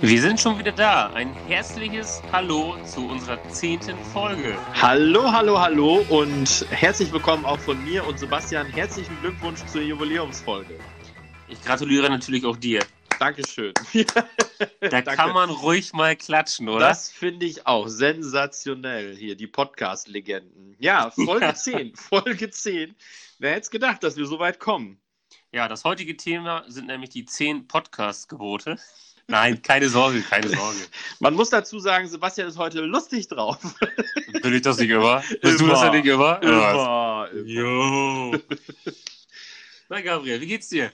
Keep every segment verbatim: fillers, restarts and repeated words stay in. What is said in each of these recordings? Wir sind schon wieder da. Ein herzliches Hallo zu unserer zehnten Folge. Hallo, hallo, hallo und herzlich willkommen auch von mir und Sebastian. Herzlichen Glückwunsch zur Jubiläumsfolge. Ich gratuliere natürlich auch dir. Dankeschön. Da Danke. Kann man ruhig mal klatschen, oder? Das finde ich auch sensationell hier, die Podcast-Legenden. Ja, Folge zehn. Folge zehn. Wer hätte es gedacht, dass wir so weit kommen? Ja, das heutige Thema sind nämlich die zehn Podcast-Gebote. Nein, keine Sorge, keine Sorge. Man muss dazu sagen, Sebastian ist heute lustig drauf. Bin ich das nicht immer? Bist du das ja nicht immer? Immer. Jo. Na, Gabriel, wie geht's dir?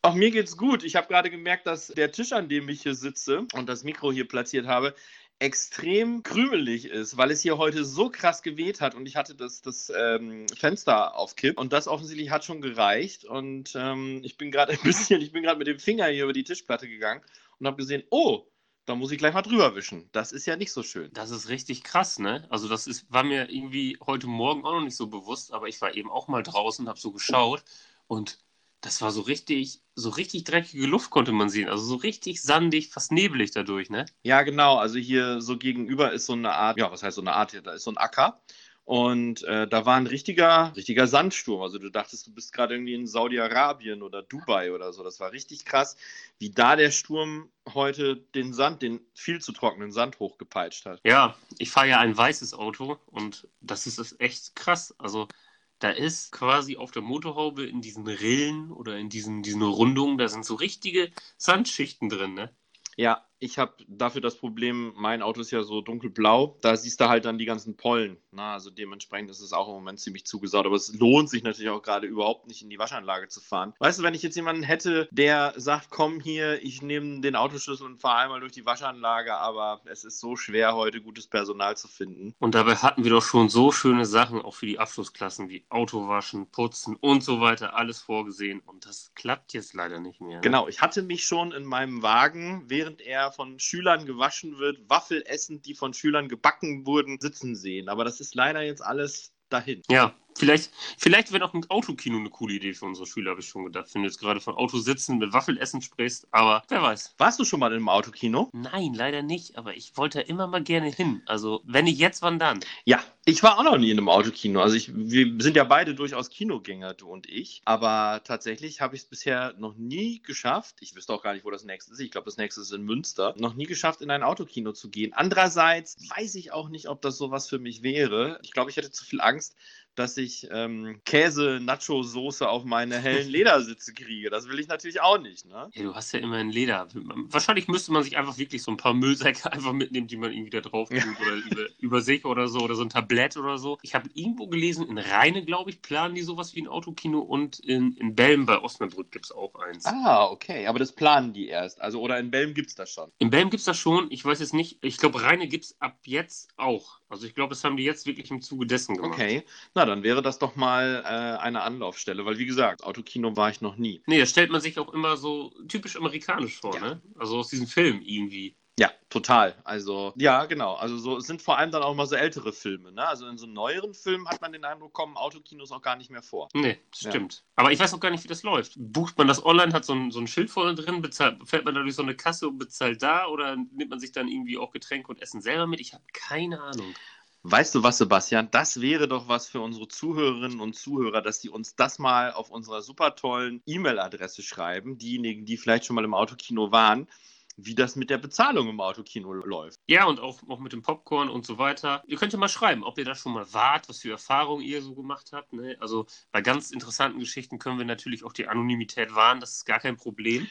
Auch mir geht's gut. Ich habe gerade gemerkt, dass der Tisch, an dem ich hier sitze und das Mikro hier platziert habe, extrem krümelig ist, weil es hier heute so krass geweht hat und ich hatte das, das ähm, Fenster auf Kipp und das offensichtlich hat schon gereicht und ähm, ich bin gerade ein bisschen, ich bin gerade mit dem Finger hier über die Tischplatte gegangen und habe gesehen, oh, da muss ich gleich mal drüber wischen. Das ist ja nicht so schön. Das ist richtig krass, ne? Also das ist, war mir irgendwie heute Morgen auch noch nicht so bewusst, aber ich war eben auch mal draußen, habe so geschaut und das war so richtig, so richtig dreckige Luft konnte man sehen. Also so richtig sandig, fast nebelig dadurch, ne? Ja, genau. Also hier so gegenüber ist so eine Art, ja, was heißt so eine Art hier? Da ist so ein Acker. Und äh, da war ein richtiger, richtiger Sandsturm. Also du dachtest, du bist gerade irgendwie in Saudi-Arabien oder Dubai oder so. Das war richtig krass, wie da der Sturm heute den Sand, den viel zu trockenen Sand hochgepeitscht hat. Ja, ich fahre ja ein weißes Auto und das ist, ist echt krass. Also da ist quasi auf der Motorhaube in diesen Rillen oder in diesen, diesen Rundungen, da sind so richtige Sandschichten drin, ne? Ja, ich habe dafür das Problem, mein Auto ist ja so dunkelblau, da siehst du halt dann die ganzen Pollen. Na, also dementsprechend ist es auch im Moment ziemlich zugesaut, aber es lohnt sich natürlich auch gerade überhaupt nicht in die Waschanlage zu fahren. Weißt du, wenn ich jetzt jemanden hätte, der sagt, komm hier, ich nehme den Autoschlüssel und fahre einmal durch die Waschanlage, aber es ist so schwer, heute gutes Personal zu finden. Und dabei hatten wir doch schon so schöne Sachen, auch für die Abschlussklassen, wie Autowaschen, Putzen und so weiter, alles vorgesehen und das klappt jetzt leider nicht mehr. Ne? Genau, ich hatte mich schon in meinem Wagen, während er von Schülern gewaschen wird, Waffel essend, die von Schülern gebacken wurden, sitzen sehen. Aber das ist leider jetzt alles dahin. Ja, vielleicht, vielleicht wäre auch ein Autokino eine coole Idee für unsere Schüler, habe ich schon gedacht. Wenn du jetzt gerade von Auto sitzen mit Waffelessen sprichst, aber wer weiß. Warst du schon mal im Autokino? Nein, leider nicht, aber ich wollte da immer mal gerne hin. Also, wenn nicht jetzt, wann dann? Ja, ich war auch noch nie in einem Autokino. Also, ich, wir sind ja beide durchaus Kinogänger, du und ich. Aber tatsächlich habe ich es bisher noch nie geschafft. Ich wüsste auch gar nicht, wo das nächste ist. Ich glaube, das nächste ist in Münster. Noch nie geschafft, in ein Autokino zu gehen. Andererseits weiß ich auch nicht, ob das sowas für mich wäre. Ich glaube, ich hätte zu viel Angst, dass ich ähm, Käse-Nacho-Soße auf meine hellen Ledersitze kriege. Das will ich natürlich auch nicht, ne? Ja, du hast ja immer ein Leder. Wahrscheinlich müsste man sich einfach wirklich so ein paar Müllsäcke einfach mitnehmen, die man irgendwie da drauf tut oder über, über sich oder so oder so ein Tablett oder so. Ich habe irgendwo gelesen, in Rheine, glaube ich, planen die sowas wie ein Autokino und in, in Belm bei Osnabrück gibt es auch eins. Ah, okay. Aber das planen die erst. Also, oder in Belm gibt es das schon. In Belm gibt es das schon. Ich weiß jetzt nicht. Ich glaube, Rheine gibt es ab jetzt auch. Also, ich glaube, das haben die jetzt wirklich im Zuge dessen gemacht. Okay. Na, Ja, dann wäre das doch mal äh, eine Anlaufstelle, weil wie gesagt, Autokino war ich noch nie. Nee, das stellt man sich auch immer so typisch amerikanisch vor, ja, ne? Also aus diesem Film irgendwie. Ja, total. Also, ja, genau. Also, so, es sind vor allem dann auch mal so ältere Filme, ne? Also, in so neueren Filmen hat man den Eindruck, kommen Autokinos auch gar nicht mehr vor. Nee, stimmt. Ja. Aber ich weiß auch gar nicht, wie das läuft. Bucht man das online, hat so ein, so ein Schild vorne drin, bezahlt, fährt man dadurch so eine Kasse und bezahlt da oder nimmt man sich dann irgendwie auch Getränke und Essen selber mit? Ich habe keine Ahnung. Weißt du was, Sebastian? Das wäre doch was für unsere Zuhörerinnen und Zuhörer, dass die uns das mal auf unserer super tollen E-Mail-Adresse schreiben, diejenigen, die vielleicht schon mal im Autokino waren, wie das mit der Bezahlung im Autokino läuft. Ja, und auch, auch mit dem Popcorn und so weiter. Ihr könnt ja mal schreiben, ob ihr da schon mal wart, was für Erfahrungen ihr so gemacht habt. Ne? Also bei ganz interessanten Geschichten können wir natürlich auch die Anonymität wahren, das ist gar kein Problem.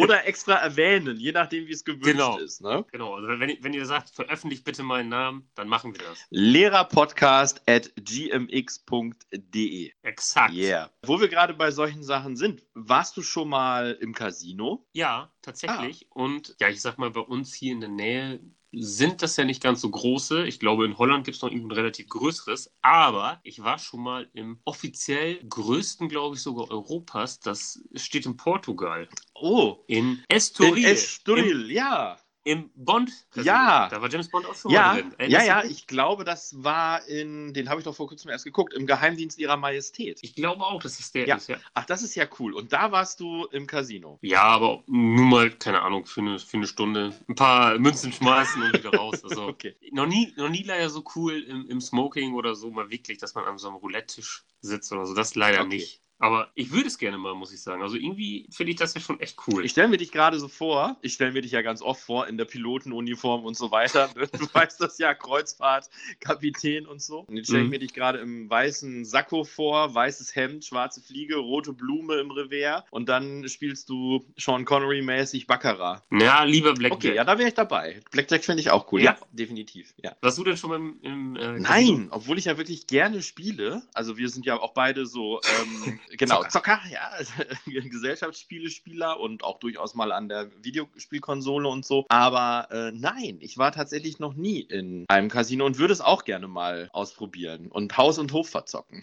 Oder extra erwähnen, je nachdem, wie es gewünscht genau. ist. Ne? Genau, also wenn, wenn ihr sagt, veröffentlicht bitte meinen Namen, dann machen wir das. lehrerpodcast at g m x punkt d e. Exakt. Yeah. Wo wir gerade bei solchen Sachen sind, warst du schon mal im Casino? Ja. Tatsächlich. Ah. Und ja, ich sag mal, bei uns hier in der Nähe sind das ja nicht ganz so große. Ich glaube, in Holland gibt es noch irgendwo ein relativ größeres. Aber ich war schon mal im offiziell größten, glaube ich, sogar Europas. Das steht in Portugal. Oh. In Estoril. In Estoril, in, ja. Im Bond? Ja. Da war James Bond auch schon ja, mal drin. Ja, ja, du? Ich glaube, das war in, den habe ich doch vor kurzem erst geguckt, im Geheimdienst ihrer Majestät. Ich glaube auch, dass es der ja. ist, ja. Ach, das ist ja cool. Und da warst du im Casino. Ja, aber nur mal, keine Ahnung, für eine, für eine Stunde ein paar Münzen schmeißen und wieder raus. Also okay. Noch nie, noch nie leider so cool im, im Smoking oder so, mal wirklich, dass man an so einem Roulette-Tisch sitzt oder so. Das leider okay. nicht. Aber ich würde es gerne mal, muss ich sagen. Also irgendwie finde ich das ja schon echt cool. Ich stelle mir dich gerade so vor, ich stelle mir dich ja ganz oft vor, in der Pilotenuniform und so weiter. Du weißt das ja, Kreuzfahrt, Kapitän und so. Und jetzt stelle ich mhm. mir dich gerade im weißen Sakko vor, weißes Hemd, schwarze Fliege, rote Blume im Revers. Und dann spielst du Sean Connery-mäßig Baccarat. Ja, lieber Blackjack. Okay, ja, da wäre ich dabei. Blackjack finde ich auch cool, ja, ja definitiv. Ja. Warst du denn schon mal im... im äh, Nein, obwohl ich ja wirklich gerne spiele. Also wir sind ja auch beide so... Ähm, Genau, Zocker, Zocker ja, Gesellschaftsspiele-Spieler und auch durchaus mal an der Videospielkonsole und so. Aber äh, nein, ich war tatsächlich noch nie in einem Casino und würde es auch gerne mal ausprobieren und Haus und Hof verzocken.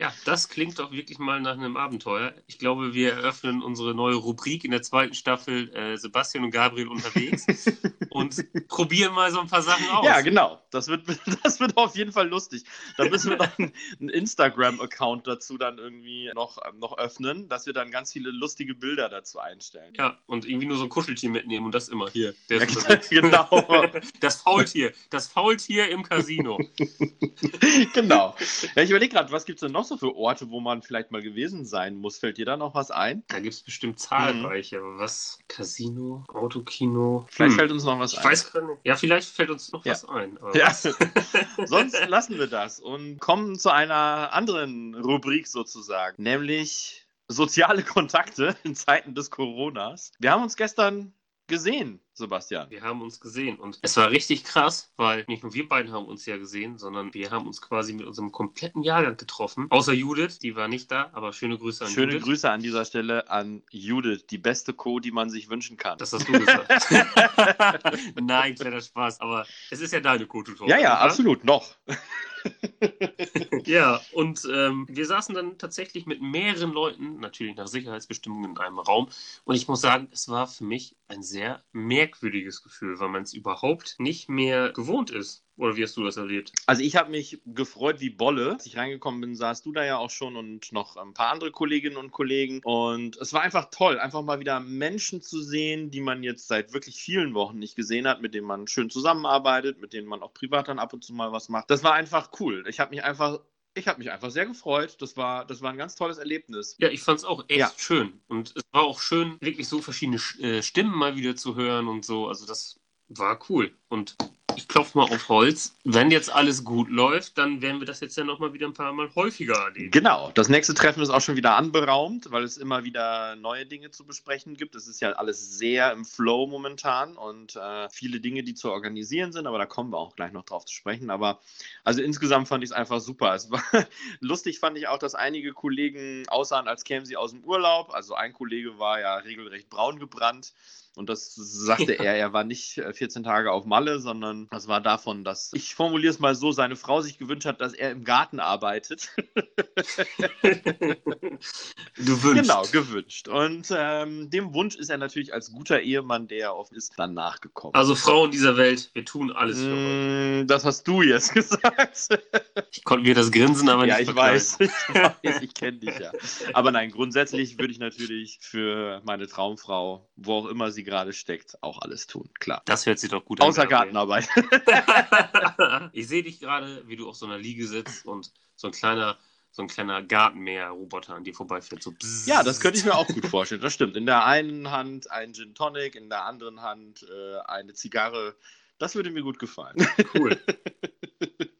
Ja, das klingt doch wirklich mal nach einem Abenteuer. Ich glaube, wir eröffnen unsere neue Rubrik in der zweiten Staffel äh, Sebastian und Gabriel unterwegs und probieren mal so ein paar Sachen aus. Ja, genau. Das wird, das wird auf jeden Fall lustig. Da müssen wir noch einen, einen Instagram-Account dazu dann irgendwie noch, noch öffnen, dass wir dann ganz viele lustige Bilder dazu einstellen. Ja, und irgendwie nur so ein Kuscheltier mitnehmen und das immer hier. Der ja, ist genau. Das Faultier. Das Faultier im Casino. Genau. Ja, ich überlege gerade, was gibt es denn noch so für Orte, wo man vielleicht mal gewesen sein muss? Fällt dir da noch was ein? Da gibt es bestimmt zahlreiche. Mhm. Aber was? Casino, Autokino. Vielleicht hm. fällt uns noch was ich ein. Weiß gar nicht. Ja, vielleicht fällt uns noch ja. was ein. Aber ja. was? Sonst lassen wir das und kommen zu einer anderen Rubrik sozusagen. Nämlich soziale Kontakte in Zeiten des Coronas. Wir haben uns gestern gesehen, Sebastian. Wir haben uns gesehen und es war richtig krass, weil nicht nur wir beiden haben uns ja gesehen, sondern wir haben uns quasi mit unserem kompletten Jahrgang getroffen. Außer Judith, die war nicht da, aber schöne Grüße an schöne Judith. Schöne Grüße an dieser Stelle an Judith, die beste Co, die man sich wünschen kann. Das hast du gesagt. Nein, kleiner Spaß, aber es ist ja deine Co-Tutor. Ja, ja, oder? Absolut, noch. Ja, und ähm, wir saßen dann tatsächlich mit mehreren Leuten, natürlich nach Sicherheitsbestimmungen, in einem Raum. Und ich muss sagen, es war für mich ein sehr merkwürdiges Gefühl, weil man es überhaupt nicht mehr gewohnt ist. Oder wie hast du das erlebt? Also ich habe mich gefreut wie Bolle. Als ich reingekommen bin, saß du da ja auch schon und noch ein paar andere Kolleginnen und Kollegen. Und es war einfach toll, einfach mal wieder Menschen zu sehen, die man jetzt seit wirklich vielen Wochen nicht gesehen hat, mit denen man schön zusammenarbeitet, mit denen man auch privat dann ab und zu mal was macht. Das war einfach cool. Ich habe mich einfach... Ich habe mich einfach sehr gefreut. Das war, das war ein ganz tolles Erlebnis. Ja, ich fand es auch echt ja. schön. Und es war auch schön, wirklich so verschiedene Stimmen mal wieder zu hören und so. Also das war cool. Und ich klopfe mal auf Holz. Wenn jetzt alles gut läuft, dann werden wir das jetzt ja nochmal wieder ein paar Mal häufiger erleben. Genau. Das nächste Treffen ist auch schon wieder anberaumt, weil es immer wieder neue Dinge zu besprechen gibt. Es ist ja alles sehr im Flow momentan und äh, viele Dinge, die zu organisieren sind, aber da kommen wir auch gleich noch drauf zu sprechen. Aber also insgesamt fand ich es einfach super. Es war lustig, fand ich auch, dass einige Kollegen aussahen, als kämen sie aus dem Urlaub. Also ein Kollege war ja regelrecht braun gebrannt. Und das sagte ja. er, er war nicht vierzehn Tage auf Malle, sondern das war davon, dass, ich formuliere es mal so, seine Frau sich gewünscht hat, dass er im Garten arbeitet. Gewünscht. Genau, gewünscht. Und ähm, dem Wunsch ist er natürlich als guter Ehemann, der er oft ist, dann nachgekommen. Also Frauen dieser Welt, wir tun alles für euch. Mm, das hast du jetzt gesagt. Ich konnte mir das Grinsen aber ja, nicht verkleiden. Ja, ich weiß, ich kenne dich ja. Aber nein, grundsätzlich würde ich natürlich für meine Traumfrau, wo auch immer sie gerade steckt, auch alles tun, klar. Das hört sich doch gut an. Außer Gartenarbeit. Ich sehe dich gerade, wie du auf so einer Liege sitzt und so ein kleiner, so ein kleiner Gartenmäher-Roboter an dir vorbeifährt. So ja, das könnte ich mir auch gut vorstellen, das stimmt. In der einen Hand ein Gin Tonic, in der anderen Hand äh, eine Zigarre. Das würde mir gut gefallen. Cool.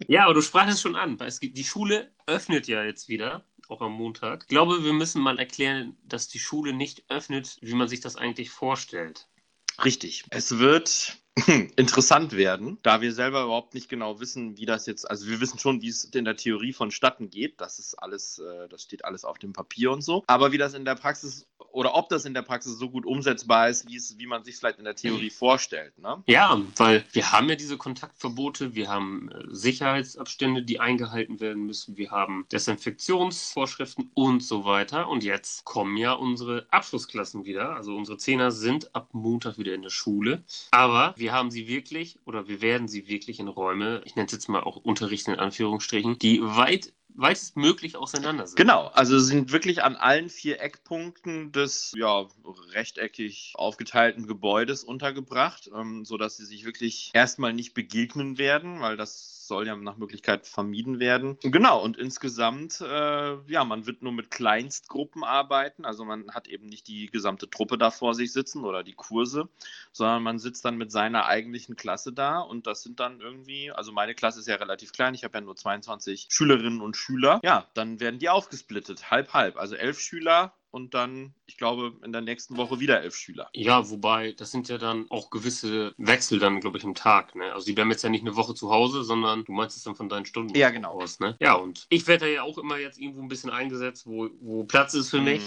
Ja, aber du sprachst es schon an. Es gibt, die Schule öffnet ja jetzt wieder. Auch am Montag. Ich glaube, wir müssen mal erklären, dass die Schule nicht öffnet, wie man sich das eigentlich vorstellt. Richtig. Es wird interessant werden, da wir selber überhaupt nicht genau wissen, wie das jetzt, also wir wissen schon, wie es in der Theorie vonstatten geht. Das ist alles, das steht alles auf dem Papier und so. Aber wie das in der Praxis oder ob das in der Praxis so gut umsetzbar ist, wie es, wie man sich vielleicht in der Theorie vorstellt. Ne? Ja, weil wir haben ja diese Kontaktverbote, wir haben Sicherheitsabstände, die eingehalten werden müssen, wir haben Desinfektionsvorschriften und so weiter. Und jetzt kommen ja unsere Abschlussklassen wieder. Also unsere Zehner sind ab Montag wieder in der Schule. Aber wir haben sie wirklich oder wir werden sie wirklich in Räume, ich nenne es jetzt mal auch Unterricht in Anführungsstrichen, die weit weitestmöglich auseinander sind. Genau, also sind wirklich an allen vier Eckpunkten des ja, rechteckig aufgeteilten Gebäudes untergebracht, ähm, sodass sie sich wirklich erstmal nicht begegnen werden, weil das soll ja nach Möglichkeit vermieden werden. Genau, und insgesamt, äh, ja, man wird nur mit Kleinstgruppen arbeiten, also man hat eben nicht die gesamte Truppe da vor sich sitzen oder die Kurse, sondern man sitzt dann mit seiner eigentlichen Klasse da und das sind dann irgendwie, also meine Klasse ist ja relativ klein, ich habe ja nur zweiundzwanzig Schülerinnen und Schüler, ja, dann werden die aufgesplittet, halb, halb, also elf Schüler, und dann, ich glaube, in der nächsten Woche wieder elf Schüler. Ja, wobei, das sind ja dann auch gewisse Wechsel dann, glaube ich, im Tag. Ne? Also die bleiben jetzt ja nicht eine Woche zu Hause, sondern du meinst es dann von deinen Stunden ja, genau. aus. Ne? Ja, und ich werde ja auch immer jetzt irgendwo ein bisschen eingesetzt, wo, wo Platz ist für mhm. mich.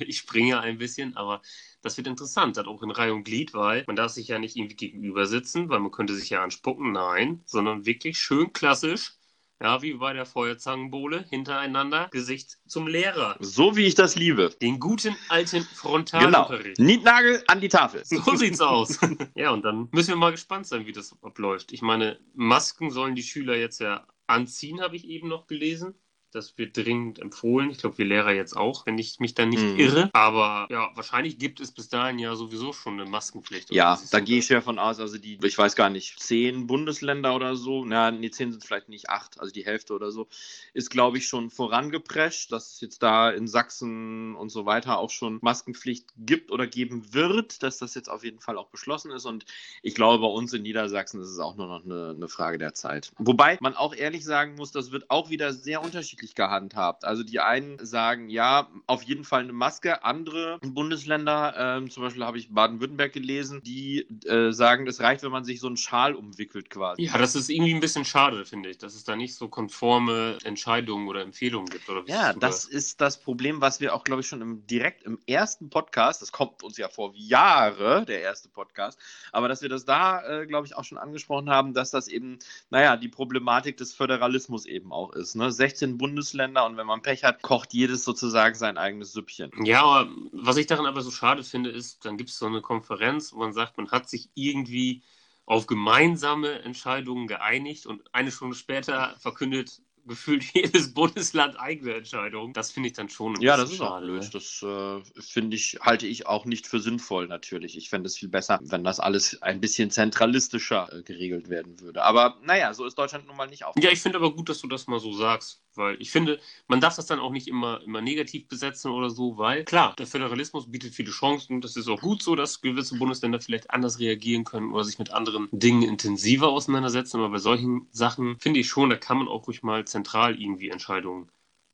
Ich springe ein bisschen, aber das wird interessant, dann auch in Reihe und Glied, weil man darf sich ja nicht irgendwie gegenüber sitzen, weil man könnte sich ja anspucken, nein, sondern wirklich schön klassisch. Ja, wie bei der Feuerzangenbowle, hintereinander, Gesicht zum Lehrer. So wie ich das liebe. Den guten alten Frontalunterricht. Genau, Nietnagel an die Tafel. So sieht's aus. Ja, und dann müssen wir mal gespannt sein, wie das abläuft. Ich meine, Masken sollen die Schüler jetzt ja anziehen, habe ich eben noch gelesen. Das wird dringend empfohlen. Ich glaube, wir Lehrer jetzt auch, wenn ich mich dann nicht mm. irre. Aber ja, wahrscheinlich gibt es bis dahin ja sowieso schon eine Maskenpflicht. Oder ja, da gehe ich ja von aus. Also die, ich weiß gar nicht, zehn Bundesländer oder so. Na, nee, zehn sind vielleicht nicht, acht, also die Hälfte oder so, ist, glaube ich, schon vorangeprescht, dass es jetzt da in Sachsen und so weiter auch schon Maskenpflicht gibt oder geben wird, dass das jetzt auf jeden Fall auch beschlossen ist. Und ich glaube, bei uns in Niedersachsen ist es auch nur noch eine, eine Frage der Zeit. Wobei man auch ehrlich sagen muss, das wird auch wieder sehr unterschiedlich gehandhabt. Also die einen sagen, ja, auf jeden Fall eine Maske. Andere Bundesländer, äh, zum Beispiel habe ich Baden-Württemberg gelesen, die äh, sagen, es reicht, wenn man sich so einen Schal umwickelt quasi. Ja, das ist irgendwie ein bisschen schade, finde ich, dass es da nicht so konforme Entscheidungen oder Empfehlungen gibt. Oder wie ja, das ist das Problem, was wir auch, glaube ich, schon im, direkt im ersten Podcast, das kommt uns ja vor Jahre, der erste Podcast, aber dass wir das da, äh, glaube ich, auch schon angesprochen haben, dass das eben, naja, die Problematik des Föderalismus eben auch ist. Ne? sechzehn Bundesländer Bundesländer und wenn man Pech hat, kocht jedes sozusagen sein eigenes Süppchen. Ja, aber was ich daran aber so schade finde, ist, dann gibt es so eine Konferenz, wo man sagt, man hat sich irgendwie auf gemeinsame Entscheidungen geeinigt und eine Stunde später verkündet gefühlt jedes Bundesland eigene Entscheidungen. Das finde ich dann schon ein ja, bisschen schade. Ja, das ist schade. Auch blöd. Das äh, finde ich, halte ich auch nicht für sinnvoll natürlich. Ich fände es viel besser, wenn das alles ein bisschen zentralistischer äh, geregelt werden würde. Aber naja, so ist Deutschland nun mal nicht auf. Ja, ich finde aber gut, dass du das mal so sagst. Weil ich finde, man darf das dann auch nicht immer, immer negativ besetzen oder so, weil klar, der Föderalismus bietet viele Chancen und das ist auch gut so, dass gewisse Bundesländer vielleicht anders reagieren können oder sich mit anderen Dingen intensiver auseinandersetzen. Aber bei solchen Sachen finde ich schon, da kann man auch ruhig mal zentral irgendwie Entscheidungen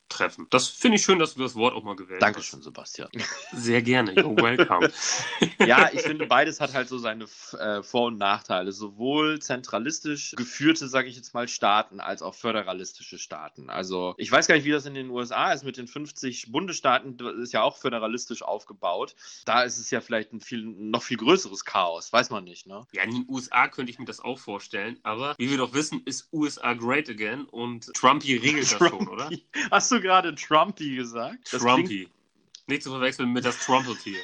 treffen. Das finde ich schön, dass du das Wort auch mal gewählt Dankeschön, hast. Dankeschön, Sebastian. Sehr gerne. You're welcome. Ja, ich finde, beides hat halt so seine äh, Vor- und Nachteile. Sowohl zentralistisch geführte, sage ich jetzt mal, Staaten, als auch föderalistische Staaten. Also ich weiß gar nicht, wie das in den U S A ist mit den fünfzig Bundesstaaten. Das ist ja auch föderalistisch aufgebaut. Da ist es ja vielleicht ein viel, noch viel größeres Chaos. Weiß man nicht, ne? Ja, in den U S A könnte ich mir das auch vorstellen. Aber wie wir doch wissen, ist U S A great again und Trumpy regelt das schon, oder? Hast du gerade Trumpy gesagt? Das Trumpy. Nicht zu verwechseln mit das Trumpeltier.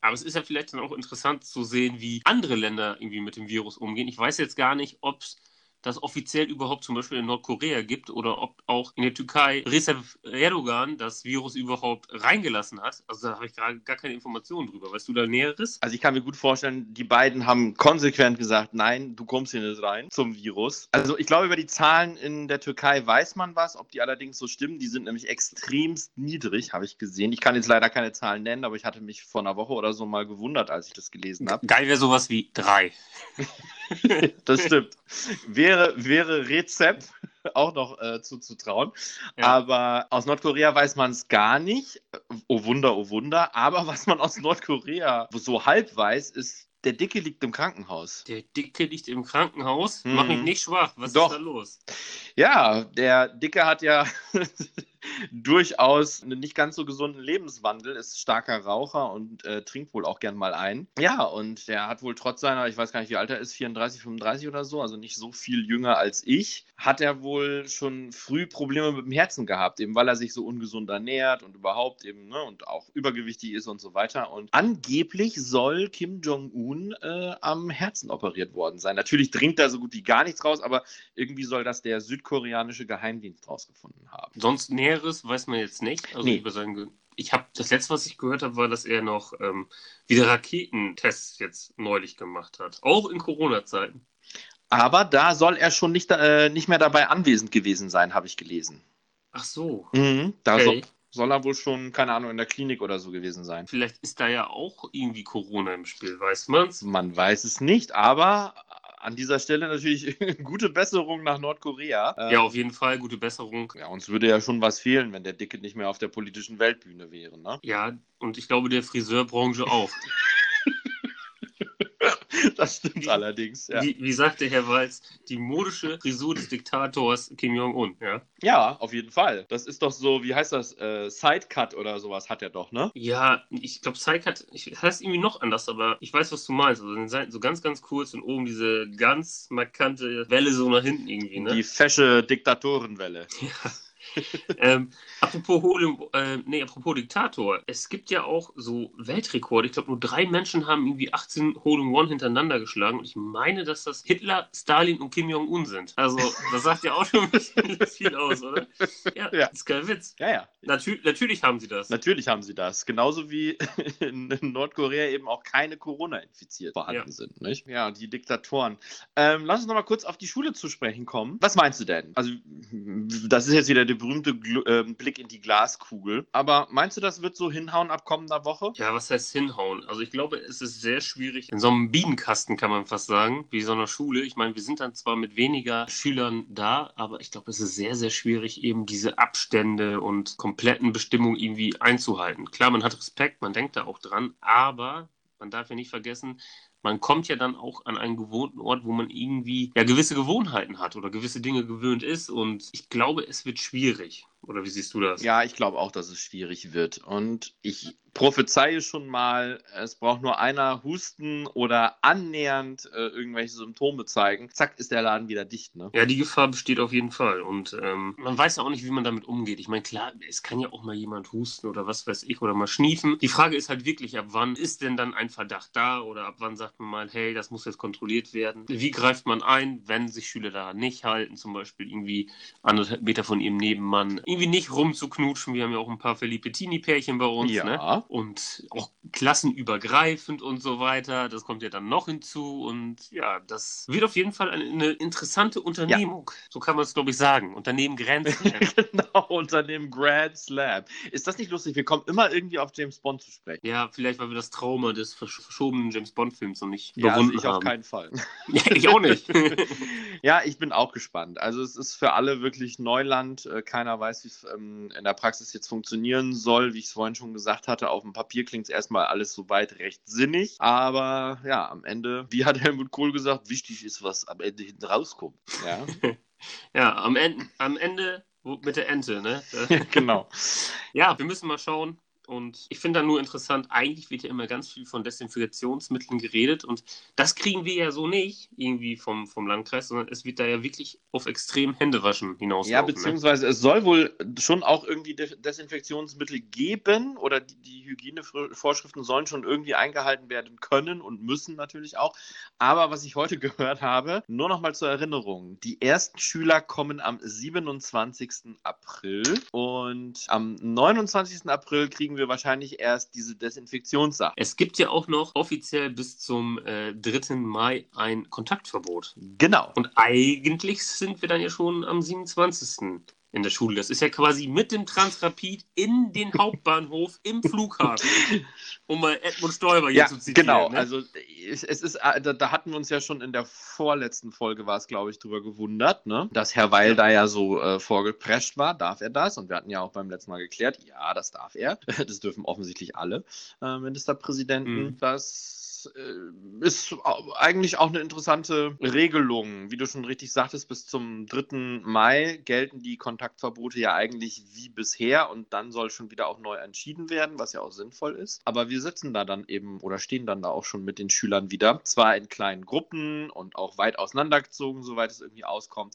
Aber es ist ja vielleicht dann auch interessant zu sehen, wie andere Länder irgendwie mit dem Virus umgehen. Ich weiß jetzt gar nicht, ob es das offiziell überhaupt zum Beispiel in Nordkorea gibt oder ob auch in der Türkei Recep Erdogan das Virus überhaupt reingelassen hat. Also da habe ich gerade gar keine Informationen drüber. Weißt du da Näheres? Also ich kann mir gut vorstellen, die beiden haben konsequent gesagt, nein, du kommst hier nicht rein zum Virus. Also ich glaube, über die Zahlen in der Türkei weiß man was, ob die allerdings so stimmen. Die sind nämlich extremst niedrig, habe ich gesehen. Ich kann jetzt leider keine Zahlen nennen, aber ich hatte mich vor einer Woche oder so mal gewundert, als ich das gelesen habe. Geil wäre sowas wie drei. Das stimmt. Wäre, wäre Rezep auch noch äh, zuzutrauen. Ja. Aber aus Nordkorea weiß man es gar nicht. Oh Wunder, oh Wunder. Aber was man aus Nordkorea so halb weiß, ist, der Dicke liegt im Krankenhaus. Der Dicke liegt im Krankenhaus? Hm. Mach mich nicht schwach. Was Doch. Ist da los? Ja, der Dicke hat ja durchaus einen nicht ganz so gesunden Lebenswandel, ist starker Raucher und äh, trinkt wohl auch gern mal ein. Ja, und der hat wohl trotz seiner, ich weiß gar nicht, wie alt er ist, vierunddreißig, fünfunddreißig oder so, also nicht so viel jünger als ich, hat er wohl schon früh Probleme mit dem Herzen gehabt, eben weil er sich so ungesund ernährt und überhaupt eben, ne, und auch übergewichtig ist und so weiter. Und angeblich soll Kim Jong-un äh, am Herzen operiert worden sein. Natürlich dringt da so gut wie gar nichts raus, aber irgendwie soll das der südkoreanische Geheimdienst rausgefunden haben. Sonst Näheres weiß man jetzt nicht. Also nee. über seinen Ich habe das letzte, was ich gehört habe, war, dass er noch ähm, wieder Raketentests jetzt neulich gemacht hat. Auch in Corona-Zeiten. Aber da soll er schon nicht, äh, nicht mehr dabei anwesend gewesen sein, habe ich gelesen. Ach so. Mhm, da okay. soll, soll er wohl schon, keine Ahnung, in der Klinik oder so gewesen sein. Vielleicht ist da ja auch irgendwie Corona im Spiel, weiß man's? Man weiß es nicht, aber an dieser Stelle natürlich gute Besserung nach Nordkorea. Ja, auf jeden Fall, gute Besserung. Ja, uns würde ja schon was fehlen, wenn der Dicke nicht mehr auf der politischen Weltbühne wäre, ne? Ja, und ich glaube, der Friseurbranche auch. Das stimmt wie, allerdings, ja. Wie, wie sagte Herr Walz, die modische Frisur des Diktators Kim Jong-un, ja? Ja, auf jeden Fall. Das ist doch so, wie heißt das, äh, Sidecut oder sowas hat er doch, ne? Ja, ich glaube Sidecut, ich, das heißt irgendwie noch anders, aber ich weiß, was du meinst. Also den Seiten so ganz, ganz kurz und oben diese ganz markante Welle so nach hinten irgendwie, ne? Die fesche Diktatorenwelle. Ja. ähm, apropos Holen, äh, nee, apropos Diktator, es gibt ja auch so Weltrekorde. Ich glaube, nur drei Menschen haben irgendwie achtzehn Hole-in-One hintereinander geschlagen und ich meine, dass das Hitler, Stalin und Kim Jong-un sind. Also, das sagt ja auch schon ein bisschen viel aus, oder? Ja, ja. Ist kein Witz. Ja, ja. Natür- natürlich haben sie das. Natürlich haben sie das. Genauso wie in Nordkorea eben auch keine Corona-Infiziert vorhanden ja. sind, nicht? Ja, die Diktatoren. Ähm, lass uns nochmal kurz auf die Schule zu sprechen kommen. Was meinst du denn? Also, das ist jetzt wieder der berühmte Gl- äh, Blick in die Glaskugel. Aber meinst du, das wird so hinhauen ab kommender Woche? Ja, was heißt hinhauen? Also ich glaube, es ist sehr schwierig. In so einem Bienenkasten kann man fast sagen, wie so einer Schule. Ich meine, wir sind dann zwar mit weniger Schülern da, aber ich glaube, es ist sehr, sehr schwierig, eben diese Abstände und kompletten Bestimmungen irgendwie einzuhalten. Klar, man hat Respekt, man denkt da auch dran, aber man darf ja nicht vergessen, man kommt ja dann auch an einen gewohnten Ort, wo man irgendwie ja gewisse Gewohnheiten hat oder gewisse Dinge gewöhnt ist. Und ich glaube, es wird schwierig. Oder wie siehst du das? Ja, ich glaube auch, dass es schwierig wird. Und ich prophezeie schon mal, es braucht nur einer husten oder annähernd äh, irgendwelche Symptome zeigen. Zack, ist der Laden wieder dicht, ne? Ja, die Gefahr besteht auf jeden Fall. Und ähm, man weiß ja auch nicht, wie man damit umgeht. Ich meine, klar, es kann ja auch mal jemand husten oder was weiß ich oder mal schniefen. Die Frage ist halt wirklich, ab wann ist denn dann ein Verdacht da? Oder ab wann sagt mal, hey, das muss jetzt kontrolliert werden. Wie greift man ein, wenn sich Schüler da nicht halten, zum Beispiel irgendwie anderthalb Meter von ihrem Nebenmann, irgendwie nicht rumzuknutschen. Wir haben ja auch ein paar Felipettini-Pärchen bei uns, ja, ne? Und auch klassenübergreifend und so weiter. Das kommt ja dann noch hinzu und ja, das wird auf jeden Fall eine, eine interessante Unternehmung. Ja. So kann man es, glaube ich, sagen. Unternehmen Grand Slam. Genau, Unternehmen Grand Slam. Ist das nicht lustig? Wir kommen immer irgendwie auf James Bond zu sprechen. Ja, vielleicht, weil wir das Trauma des versch- verschobenen James Bond-Films nicht ja, also ich haben. Auf keinen Fall. Ja, ich auch nicht. Ja, ich bin auch gespannt. Also es ist für alle wirklich Neuland. Keiner weiß, wie es ähm, in der Praxis jetzt funktionieren soll. Wie ich es vorhin schon gesagt hatte, auf dem Papier klingt es erstmal alles soweit recht sinnig. Aber ja, am Ende, wie hat Helmut Kohl gesagt, wichtig ist, was am Ende hinten rauskommt. Ja, ja am, en- am Ende mit der Ente, ne? Genau. Ja, wir müssen mal schauen. Und ich finde da nur interessant, eigentlich wird ja immer ganz viel von Desinfektionsmitteln geredet und das kriegen wir ja so nicht irgendwie vom, vom Landkreis, sondern es wird da ja wirklich auf extrem Händewaschen hinauslaufen. Ja, beziehungsweise ne? Es soll wohl schon auch irgendwie Desinfektionsmittel geben oder die, die Hygienevorschriften sollen schon irgendwie eingehalten werden können und müssen natürlich auch. Aber was ich heute gehört habe, nur nochmal zur Erinnerung, die ersten Schüler kommen am siebenundzwanzigsten April und am neunundzwanzigsten April kriegen wir wahrscheinlich erst diese Desinfektionssache. Es gibt ja auch noch offiziell bis zum äh, dritten Mai ein Kontaktverbot. Genau. Und eigentlich sind wir dann ja schon am siebenundzwanzigsten in der Schule. Das ist ja quasi mit dem Transrapid in den Hauptbahnhof im Flughafen. Um mal Edmund Stoiber hier ja, zu zitieren. Genau, ne? Also es ist, da, da hatten wir uns ja schon in der vorletzten Folge, war es glaube ich, drüber gewundert, ne? Dass Herr Weil da ja so äh, vorgeprescht war, darf er das? Und wir hatten ja auch beim letzten Mal geklärt, ja, das darf er. Das dürfen offensichtlich alle äh, Ministerpräsidenten. Mhm. Das das ist eigentlich auch eine interessante Regelung. Wie du schon richtig sagtest, bis zum dritten Mai gelten die Kontaktverbote ja eigentlich wie bisher und dann soll schon wieder auch neu entschieden werden, was ja auch sinnvoll ist. Aber wir sitzen da dann eben oder stehen dann da auch schon mit den Schülern wieder, zwar in kleinen Gruppen und auch weit auseinandergezogen, soweit es irgendwie auskommt.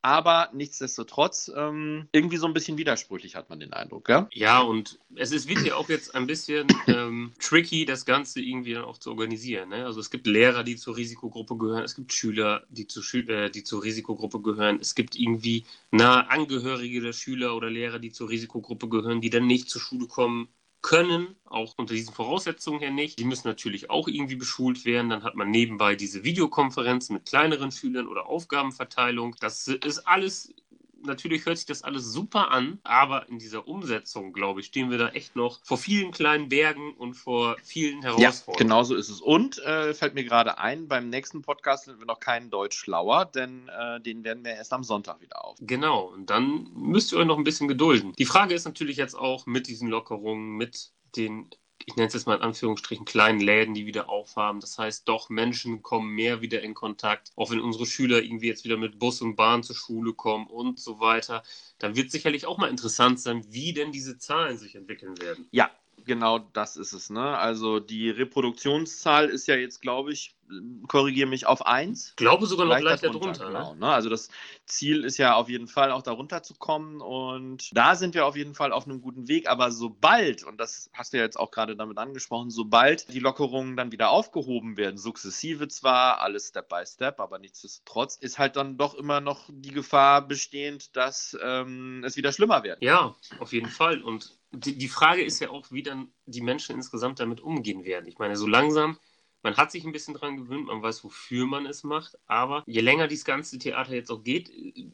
Aber nichtsdestotrotz, ähm, irgendwie so ein bisschen widersprüchlich hat man den Eindruck, ja? Ja, und es ist wirklich auch jetzt ein bisschen ähm, tricky, das Ganze irgendwie dann auch zu organisieren, ne? Also es gibt Lehrer, die zur Risikogruppe gehören, es gibt Schüler, die, zu Schü- äh, die zur Risikogruppe gehören, es gibt irgendwie nahe Angehörige der Schüler oder Lehrer, die zur Risikogruppe gehören, die dann nicht zur Schule kommen können, auch unter diesen Voraussetzungen her nicht. Die müssen natürlich auch irgendwie beschult werden. Dann hat man nebenbei diese Videokonferenzen mit kleineren Schülern oder Aufgabenverteilung. Das ist alles, natürlich hört sich das alles super an, aber in dieser Umsetzung, glaube ich, stehen wir da echt noch vor vielen kleinen Bergen und vor vielen Herausforderungen. Ja, genau so ist es. Und äh, fällt mir gerade ein, beim nächsten Podcast sind wir noch keinen Deutsch schlauer, denn äh, den werden wir erst am Sonntag wieder auf. Genau, und dann müsst ihr euch noch ein bisschen gedulden. Die Frage ist natürlich jetzt auch mit diesen Lockerungen, mit den, ich nenne es jetzt mal in Anführungsstrichen, kleinen Läden, die wieder aufhaben. Das heißt, doch, Menschen kommen mehr wieder in Kontakt. Auch wenn unsere Schüler irgendwie jetzt wieder mit Bus und Bahn zur Schule kommen und so weiter. Dann wird sicherlich auch mal interessant sein, wie denn diese Zahlen sich entwickeln werden. Ja, genau das ist es, ne? Also die Reproduktionszahl ist ja jetzt, glaube ich, korrigiere mich, auf eins. Ich glaube sogar noch leicht darunter. Genau, ne? Also das Ziel ist ja auf jeden Fall auch darunter zu kommen und da sind wir auf jeden Fall auf einem guten Weg, aber sobald, und das hast du ja jetzt auch gerade damit angesprochen, sobald die Lockerungen dann wieder aufgehoben werden, sukzessive zwar, alles Step by Step, aber nichtsdestotrotz ist halt dann doch immer noch die Gefahr bestehend, dass ähm, es wieder schlimmer wird. Ja, auf jeden Fall. Und die, die Frage ist ja auch, wie dann die Menschen insgesamt damit umgehen werden. Ich meine, so langsam, man hat sich ein bisschen dran gewöhnt, man weiß, wofür man es macht, aber je länger dieses ganze Theater jetzt auch geht,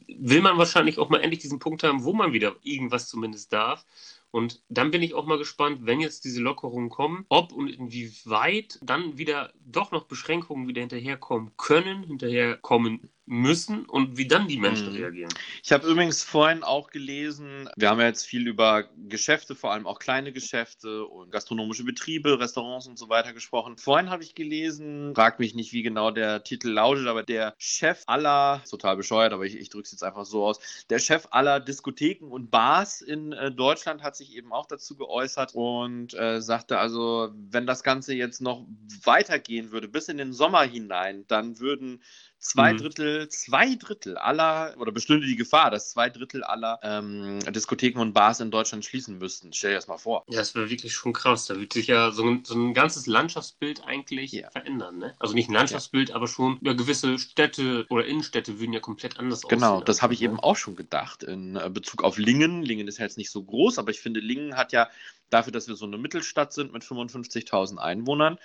will man wahrscheinlich auch mal endlich diesen Punkt haben, wo man wieder irgendwas zumindest darf. Und dann bin ich auch mal gespannt, wenn jetzt diese Lockerungen kommen, ob und inwieweit dann wieder doch noch Beschränkungen wieder hinterherkommen können, hinterherkommen müssen und wie dann die Menschen hm. reagieren. Ich habe übrigens vorhin auch gelesen, wir haben ja jetzt viel über Geschäfte, vor allem auch kleine Geschäfte und gastronomische Betriebe, Restaurants und so weiter gesprochen. Vorhin habe ich gelesen, frag mich nicht, wie genau der Titel lautet, aber der Chef aller, total bescheuert, aber ich, ich drücke es jetzt einfach so aus, der Chef aller Diskotheken und Bars in äh, Deutschland hat sich eben auch dazu geäußert und äh, sagte also, wenn das Ganze jetzt noch weitergehen würde, bis in den Sommer hinein, dann würden Zwei Drittel, zwei Drittel aller, oder bestünde die Gefahr, dass zwei Drittel aller ähm, Diskotheken und Bars in Deutschland schließen müssten. Stell dir das mal vor. Ja, das wäre wirklich schon krass. Da wird sich ja so ein, so ein ganzes Landschaftsbild eigentlich yeah. verändern, ne? Also nicht ein Landschaftsbild, yeah. aber schon ja, gewisse Städte oder Innenstädte würden ja komplett anders aussehen. Genau, das habe ich eben auch schon gedacht in Bezug auf Lingen. Lingen ist ja jetzt nicht so groß, aber ich finde, Lingen hat ja dafür, dass wir so eine Mittelstadt sind mit fünfundfünfzigtausend Einwohnern,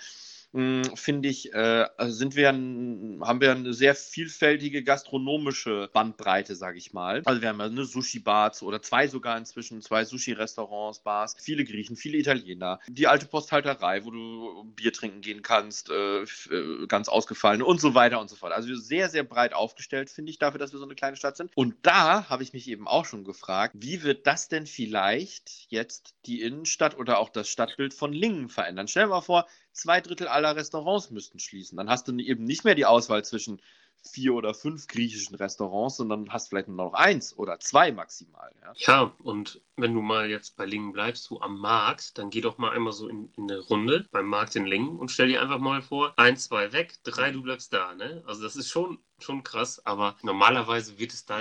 finde ich, äh, sind wir, haben wir eine sehr vielfältige gastronomische Bandbreite, sage ich mal. Also wir haben eine Sushi-Bar oder zwei sogar inzwischen, zwei Sushi-Restaurants, Bars, viele Griechen, viele Italiener, die alte Posthalterei, wo du Bier trinken gehen kannst, äh, ganz ausgefallene und so weiter und so fort. Also wir sind sehr, sehr breit aufgestellt, finde ich, dafür, dass wir so eine kleine Stadt sind. Und da habe ich mich eben auch schon gefragt, wie wird das denn vielleicht jetzt die Innenstadt oder auch das Stadtbild von Lingen verändern? Stell dir mal vor, zwei Drittel aller Restaurants müssten schließen. Dann hast du eben nicht mehr die Auswahl zwischen vier oder fünf griechischen Restaurants, sondern hast vielleicht nur noch eins oder zwei maximal. Ja, ja, und wenn du mal jetzt bei Lingen bleibst, du am Markt, dann geh doch mal einmal so in, in eine Runde beim Markt in Lingen und stell dir einfach mal vor, eins, zwei weg, drei, du bleibst da, ne? Also das ist schon, schon krass, aber normalerweise wird es da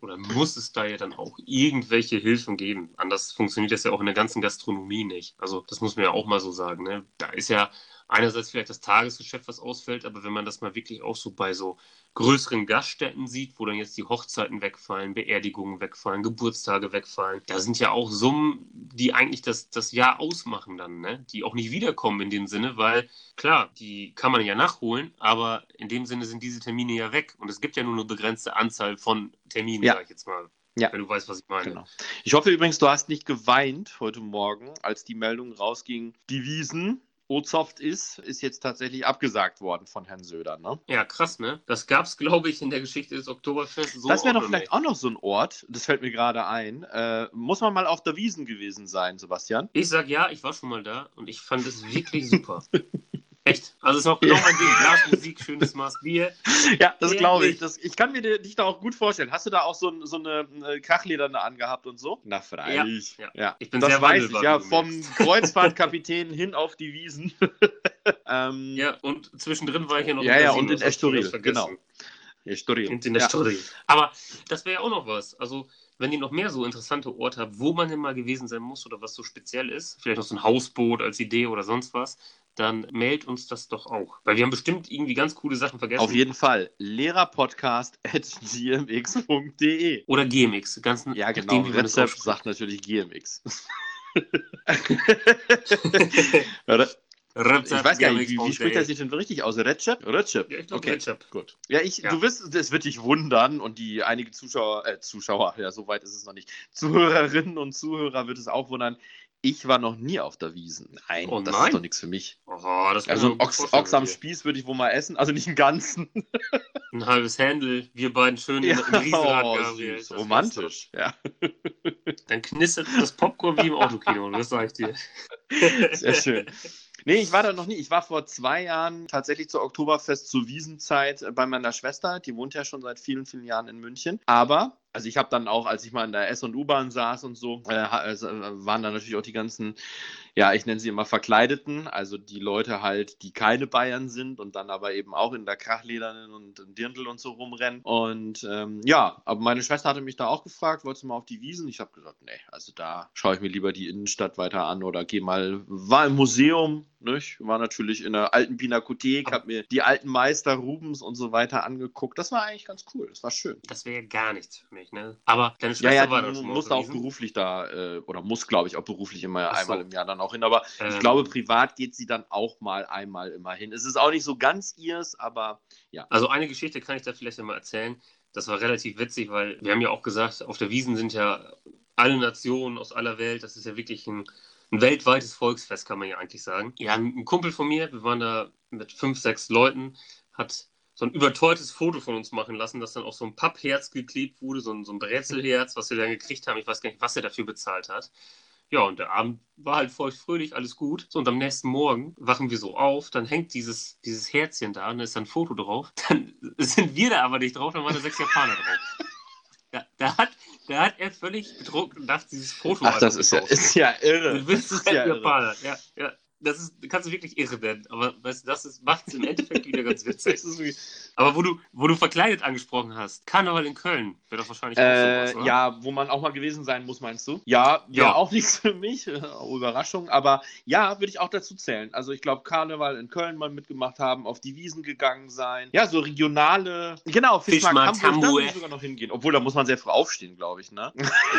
oder muss es da ja dann auch irgendwelche Hilfen geben. Anders funktioniert das ja auch in der ganzen Gastronomie nicht. Also das muss man ja auch mal so sagen, ne? Da ist ja einerseits vielleicht das Tagesgeschäft, was ausfällt, aber wenn man das mal wirklich auch so bei so größeren Gaststätten sieht, wo dann jetzt die Hochzeiten wegfallen, Beerdigungen wegfallen, Geburtstage wegfallen, da sind ja auch Summen, die eigentlich das, das Jahr ausmachen dann, ne? Die auch nicht wiederkommen in dem Sinne, weil klar, die kann man ja nachholen, aber in dem Sinne sind diese Termine ja weg und es gibt ja nur eine begrenzte Anzahl von Terminen, ja. sag ich jetzt mal. Ja, wenn du weißt, was ich meine. Genau. Ich hoffe übrigens, du hast nicht geweint heute Morgen, als die Meldung rausging, die Wiesn, Ozoft ist, ist jetzt tatsächlich abgesagt worden von Herrn Söder, ne? Ja, krass, ne? Das gab es, glaube ich, in der Geschichte des Oktoberfests so. Das wäre doch vielleicht auch noch so ein Ort, das fällt mir gerade ein, äh, muss man mal auf der Wiesn gewesen sein, Sebastian? Ich sag ja, ich war schon mal da und ich fand es wirklich super. Echt? Also es ist auch genau mein Ding. Blasmusik, schönes Maß Bier. Ja, das glaube ich. Das, ich kann mir dich da auch gut vorstellen. Hast du da auch so, so eine Krachlederne angehabt und so? Na, freilich. Ja, ja. Ja. Ich bin das sehr weiß ich, ja. Vom Kreuzfahrtkapitän hin auf die Wiesn. ähm, ja, und zwischendrin war ich ja noch ja, in Ja, ja, und in Estoril, genau. Estoril. Und in Estoril. Ja. Aber das wäre ja auch noch was. Also, wenn ihr noch mehr so interessante Orte habt, wo man denn mal gewesen sein muss oder was so speziell ist, vielleicht noch so ein Hausboot als Idee oder sonst was, dann meldet uns das doch auch. Weil wir haben bestimmt irgendwie ganz coole Sachen vergessen. Auf jeden Fall. lehrerpodcast at g m x punkt d e oder G M X. Ganz ja, genau. Rezept sagt natürlich G M X. Oder? Rezep, ich weiß gar nicht, wie, wie spricht das sich denn richtig aus? Recep? Recep. Ja, ich glaube, okay. Recep. Gut. Ja, ich, ja. Du wirst, es wird dich wundern und die einige Zuschauer, äh, Zuschauer, ja, so weit ist es noch nicht, Zuhörerinnen und Zuhörer wird es auch wundern. Ich war noch nie auf der Wiesn. Nein, oh, das nein? ist doch nichts für mich. Oh, das also ein Ochs, Ochs am Spieß würde ich wohl mal essen, also nicht einen ganzen. Ein halbes Händel, wir beiden schön ja. im Riesenrad, oh, Gabriel. Süß, romantisch, ja. Dann knistert das Popcorn wie im Autokino, das sage ich dir. Sehr schön. Nee, ich war da noch nie. Ich war vor zwei Jahren tatsächlich zur Oktoberfest, zur Wiesnzeit bei meiner Schwester. Die wohnt ja schon seit vielen, vielen Jahren in München. Aber, also ich habe dann auch, als ich mal in der S- und U-Bahn saß und so, äh, waren da natürlich auch die ganzen, ja, ich nenne sie immer Verkleideten. Also die Leute halt, die keine Bayern sind und dann aber eben auch in der Krachledernen und im Dirndl und so rumrennen. Und ähm, ja, aber meine Schwester hatte mich da auch gefragt, wolltest du mal auf die Wiesn? Ich habe gesagt, nee, also da schaue ich mir lieber die Innenstadt weiter an oder gehe mal, war im Museum. Ich war natürlich in der alten Pinakothek, habe mir die alten Meister Rubens und so weiter angeguckt. Das war eigentlich ganz cool, das war schön. Das wäre ja gar nichts für mich, ne? Aber deine Schwester ja, ja, war da schon muss auch beruflich da, äh, oder muss, glaube ich, auch beruflich immer Ach einmal so. im Jahr dann auch hin. Aber ähm. ich glaube, privat geht sie dann auch mal einmal immer hin. Es ist auch nicht so ganz ihrs, aber ja. Also eine Geschichte kann ich da vielleicht mal erzählen. Das war relativ witzig, weil wir haben ja auch gesagt, auf der Wiesn sind ja alle Nationen aus aller Welt. Das ist ja wirklich ein Ein weltweites Volksfest, kann man ja eigentlich sagen. Ja, ein Kumpel von mir, wir waren da mit fünf, sechs Leuten, hat so ein überteuertes Foto von uns machen lassen, das dann auf so ein Pappherz geklebt wurde, so ein, so ein Brezelherz, was wir dann gekriegt haben. Ich weiß gar nicht, was er dafür bezahlt hat. Ja, und der Abend war halt feuchtfröhlich, alles gut. So, und am nächsten Morgen wachen wir so auf, dann hängt dieses, dieses Herzchen da und da ist dann ein Foto drauf. Dann sind wir da aber nicht drauf, dann waren da sechs Japaner drauf. Da, da, hat, da hat er völlig betrunken und dachte, dieses Foto... Ach, das ist ja, ist ja irre. Du bist das ja Japaner. Ja, ja. Das ist, kannst du wirklich irre nennen. Aber weißt, das macht es im Endeffekt wieder ganz witzig. Aber wo du, wo du verkleidet angesprochen hast, Karneval in Köln wäre doch wahrscheinlich äh, auch sowas, oder? Ja, wo man auch mal gewesen sein muss, meinst du? Ja, wäre ja. auch nichts für mich. Überraschung. Aber ja, würde ich auch dazu zählen. Also ich glaube, Karneval in Köln mal mitgemacht haben, auf die Wiesn gegangen sein. Ja, so regionale... Genau, Fischmarkt, Hamburg, da würde ich sogar noch hingehen. Obwohl, da muss man sehr früh aufstehen, glaube ich, ne? Ja,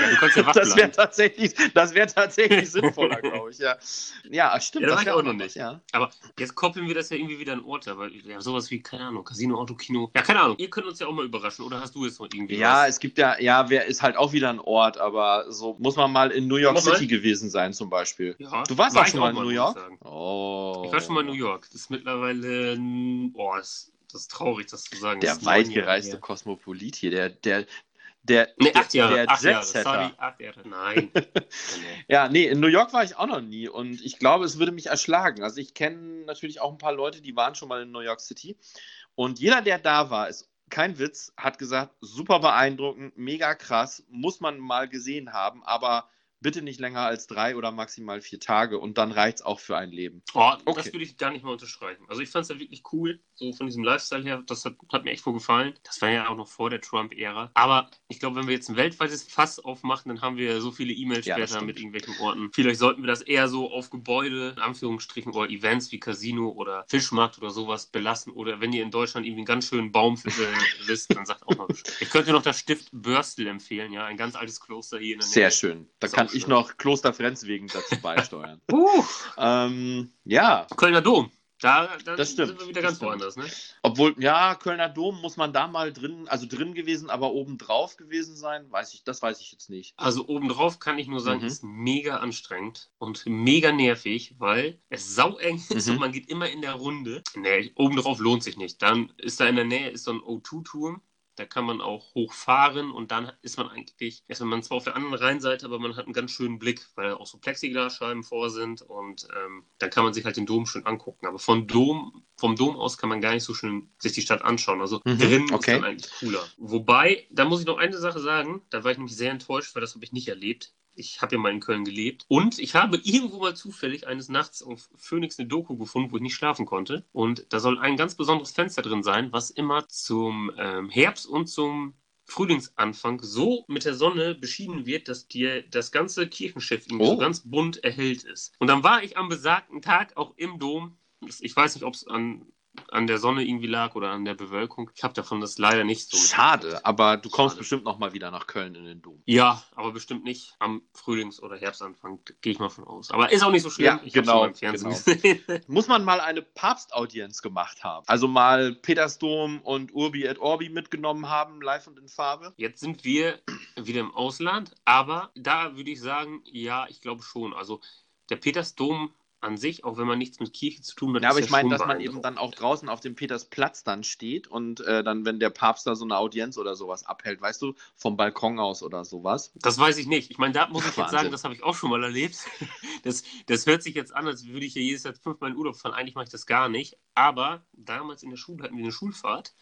du kannst ja wach bleiben. Das wäre tatsächlich, das wär tatsächlich sinnvoller, glaube ich, ja. Ja, stimmt. Ja, das auch noch nicht. Ja. Aber jetzt koppeln wir das ja irgendwie wieder an Orte, weil ja, sowas wie, keine Ahnung, Casino, Autokino. Ja, keine Ahnung. Ihr könnt uns ja auch mal überraschen, oder hast du jetzt noch irgendwie Ja, was? es gibt ja, ja, wer ist halt auch wieder ein Ort, aber so muss man mal in New York City mal? gewesen sein zum Beispiel. Ja, du warst war auch schon mal in New York? Ich, oh. ich war schon mal in New York. Das ist mittlerweile, boah, das, das ist traurig, das zu sagen. Der weitgereiste Kosmopolit hier, der, der, Der, nee, acht Jahre, acht Jahre, sorry, acht Jahre, nein. Ja, nee, in New York war ich auch noch nie und ich glaube, es würde mich erschlagen. Also ich kenne natürlich auch ein paar Leute, die waren schon mal in New York City und jeder, der da war, ist kein Witz, hat gesagt, super beeindruckend, mega krass, muss man mal gesehen haben, aber bitte nicht länger als drei oder maximal vier Tage und dann reicht es auch für ein Leben. Oh, okay. Das würde ich gar nicht mal unterstreichen. Also ich fand es ja wirklich cool, so von diesem Lifestyle her, das hat, hat mir echt wohl gefallen. Das war ja auch noch vor der Trump-Ära. Aber ich glaube, wenn wir jetzt ein weltweites Fass aufmachen, dann haben wir so viele E-Mails ja, später mit irgendwelchen Orten. Vielleicht sollten wir das eher so auf Gebäude, in Anführungsstrichen, oder Events wie Casino oder Fischmarkt oder sowas belassen. Oder wenn ihr in Deutschland irgendwie einen ganz schönen Baum wisst, dann sagt auch mal Bescheid. Ich könnte noch das Stift Börstel empfehlen, ja, ein ganz altes Kloster hier in der Nähe. Sehr schön, da kann ich noch Kloster Frenzwegen dazu beisteuern. uh, ähm, ja. Kölner Dom. Da, da das stimmt, sind wir wieder ganz woanders, ne? Obwohl, ja, Kölner Dom muss man da mal drin, also drin gewesen, aber obendrauf gewesen sein, weiß ich, das weiß ich jetzt nicht. Also obendrauf kann ich nur sagen, mhm. ist mega anstrengend und mega nervig, weil es saueng ist mhm. und man geht immer in der Runde. Nee, obendrauf lohnt sich nicht. Dann ist da in der Nähe ist so ein O zwei Turm. Da kann man auch hochfahren und dann ist man eigentlich, ist man zwar auf der anderen Rheinseite, aber man hat einen ganz schönen Blick, weil auch so Plexiglasscheiben vor sind und ähm, dann kann man sich halt den Dom schön angucken. Aber vom Dom, vom Dom aus kann man gar nicht so schön sich die Stadt anschauen. Also mhm, drinnen okay. Ist dann eigentlich cooler. Wobei, da muss ich noch eine Sache sagen, da war ich nämlich sehr enttäuscht, weil das habe ich nicht erlebt. Ich habe ja mal in Köln gelebt und ich habe irgendwo mal zufällig eines Nachts auf Phoenix eine Doku gefunden, wo ich nicht schlafen konnte. Und da soll ein ganz besonderes Fenster drin sein, was immer zum ähm, Herbst und zum Frühlingsanfang so mit der Sonne beschienen wird, dass dir das ganze Kirchenschiff irgendwie oh. so ganz bunt erhellt ist. Und dann war ich am besagten Tag auch im Dom. Ich weiß nicht, ob es an... an der Sonne irgendwie lag oder an der Bewölkung. Ich habe davon das leider nicht so. Schade, mitgemacht. Aber du kommst Schade. bestimmt nochmal wieder nach Köln in den Dom. Ja, aber bestimmt nicht am Frühlings- oder Herbstanfang, gehe ich mal von aus. Aber ist auch nicht so schlimm. Ja, ich genau, hab's schon beim Fernsehen gesehen. Muss man mal eine Papstaudienz gemacht haben? Also mal Petersdom und Urbi et Orbi mitgenommen haben, live und in Farbe? Jetzt sind wir wieder im Ausland, aber da würde ich sagen, ja, ich glaube schon. Also der Petersdom an sich, auch wenn man nichts mit Kirche zu tun hat. Ja, aber ich ja meine, dass man eben dann auch draußen auf dem Petersplatz dann steht und äh, dann, wenn der Papst da so eine Audienz oder sowas abhält, weißt du, vom Balkon aus oder sowas. Das weiß ich nicht. Ich meine, da muss ich Wahnsinn. jetzt sagen, das habe ich auch schon mal erlebt. Das, das hört sich jetzt an, als würde ich ja jedes Jahr fünfmal in Urlaub fahren. Eigentlich mache ich das gar nicht. Aber damals in der Schule hatten wir eine Schulfahrt.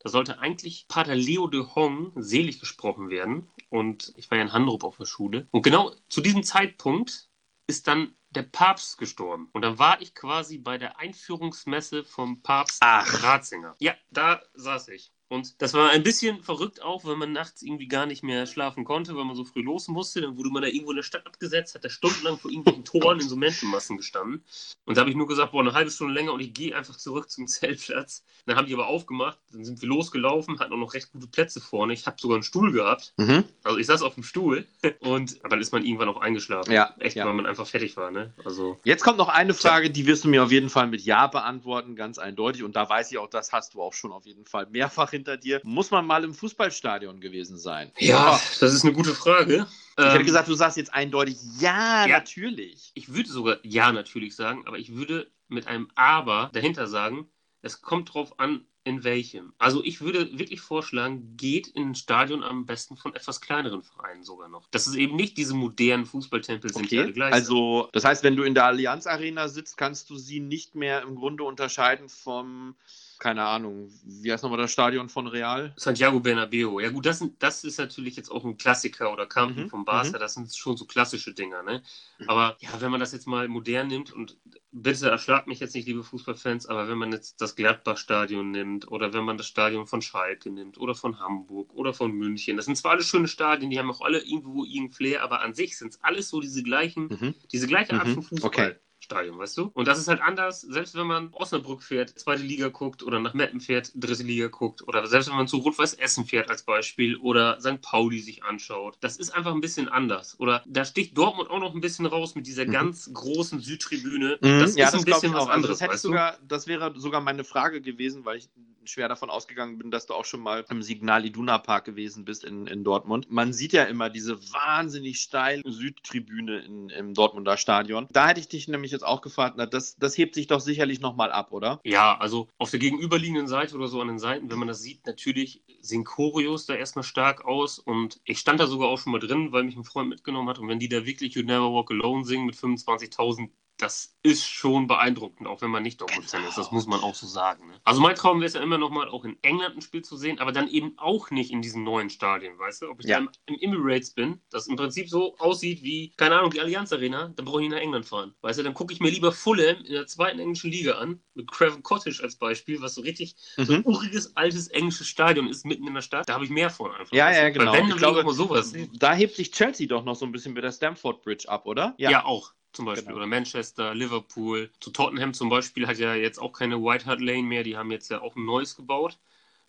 Da sollte eigentlich Pater Leo de Hong selig gesprochen werden. Und ich war ja in Handrup auf der Schule. Und genau zu diesem Zeitpunkt ist dann der Papst gestorben. Und dann war ich quasi bei der Einführungsmesse vom Papst Ach. Ratzinger. Ja, da saß ich. Und das war ein bisschen verrückt auch, weil man nachts irgendwie gar nicht mehr schlafen konnte, weil man so früh los musste. Dann wurde man da irgendwo in der Stadt abgesetzt, hat da stundenlang vor irgendwelchen Toren in so Menschenmassen gestanden. Und da habe ich nur gesagt, boah, eine halbe Stunde länger und ich gehe einfach zurück zum Zeltplatz. Dann haben die aber aufgemacht, dann sind wir losgelaufen, hatten auch noch recht gute Plätze vorne. Ich habe sogar einen Stuhl gehabt. Mhm. Also ich saß auf dem Stuhl und aber dann ist man irgendwann auch eingeschlafen. Ja, Echt, ja. weil man einfach fertig war. Ne? Also, jetzt kommt noch eine Frage, die wirst du mir auf jeden Fall mit Ja beantworten, ganz eindeutig. Und da weiß ich auch, das hast du auch schon auf jeden Fall mehrfach in hinter dir, muss man mal im Fußballstadion gewesen sein? Ja, das ist eine gute Frage. Ich hätte ähm, gesagt, du sagst jetzt eindeutig, ja, ja, natürlich. Ich würde sogar ja, natürlich sagen, aber ich würde mit einem Aber dahinter sagen, es kommt drauf an, in welchem. Also ich würde wirklich vorschlagen, geht in ein Stadion am besten von etwas kleineren Vereinen sogar noch. Das ist eben nicht diese modernen Fußballtempel, sind okay. die alle gleich. Also das heißt, wenn du in der Allianz Arena sitzt, kannst du sie nicht mehr im Grunde unterscheiden vom... Keine Ahnung, wie heißt nochmal das Stadion von Real? Santiago Bernabeu. Ja gut, das, sind, das ist natürlich jetzt auch ein Klassiker oder Camp Nou mhm, vom Barca, das sind schon so klassische Dinger, ne? Aber ja, wenn man das jetzt mal modern nimmt und bitte erschlagt mich jetzt nicht, liebe Fußballfans, aber wenn man jetzt das Gladbach-Stadion nimmt oder wenn man das Stadion von Schalke nimmt oder von Hamburg oder von München, das sind zwar alle schöne Stadien, die haben auch alle irgendwo ihren Flair, aber an sich sind es alles so diese gleichen, mhm. diese gleiche Art mhm. von Fußball. Okay. Stadion, weißt du? Und das ist halt anders, selbst wenn man Osnabrück fährt, zweite Liga guckt oder nach Meppen fährt, dritte Liga guckt oder selbst wenn man zu Rot-Weiß Essen fährt als Beispiel oder Sankt Pauli sich anschaut. Das ist einfach ein bisschen anders. Oder da sticht Dortmund auch noch ein bisschen raus mit dieser mhm. ganz großen Südtribüne. Mhm. Das ja, ist das ein bisschen was anderes, das, weißt du? Sogar, das wäre sogar meine Frage gewesen, weil ich schwer davon ausgegangen bin, dass du auch schon mal im Signal Iduna Park gewesen bist in, in Dortmund. Man sieht ja immer diese wahnsinnig steile Südtribüne in, im Dortmunder Stadion. Da hätte ich dich nämlich jetzt auch gefragt, na, das, das hebt sich doch sicherlich nochmal ab, oder? Ja, also auf der gegenüberliegenden Seite oder so an den Seiten, wenn man das sieht, natürlich sehen Choreos da erstmal stark aus und ich stand da sogar auch schon mal drin, weil mich ein Freund mitgenommen hat und wenn die da wirklich You Never Walk Alone singen mit fünfundzwanzigtausend, das ist schon beeindruckend, auch wenn man nicht Dortmund-Fan ist, das muss man auch so sagen. Ne? Also mein Traum wäre es ja immer nochmal auch in England ein Spiel zu sehen, aber dann eben auch nicht in diesen neuen Stadien, weißt du? Ob ich ja. da im, im Emirates bin, das im Prinzip so aussieht wie, keine Ahnung, die Allianz Arena, dann brauche ich nicht nach England fahren, weißt du? Dann gucke ich mir lieber Fulham in der zweiten englischen Liga an, mit Craven Cottage als Beispiel, was so richtig mhm. so ein uriges, altes englisches Stadion ist, mitten in der Stadt, da habe ich mehr von einfach. Ja, ja, genau. Weil wenn, ich glaube, mal sowas. Da hebt sich Chelsea doch noch so ein bisschen mit der Stamford Bridge ab, oder? Ja, ja auch. Zum Beispiel, genau. Oder Manchester, Liverpool. Zu Tottenham zum Beispiel hat ja jetzt auch keine White Hart Lane mehr, die haben jetzt ja auch ein neues gebaut,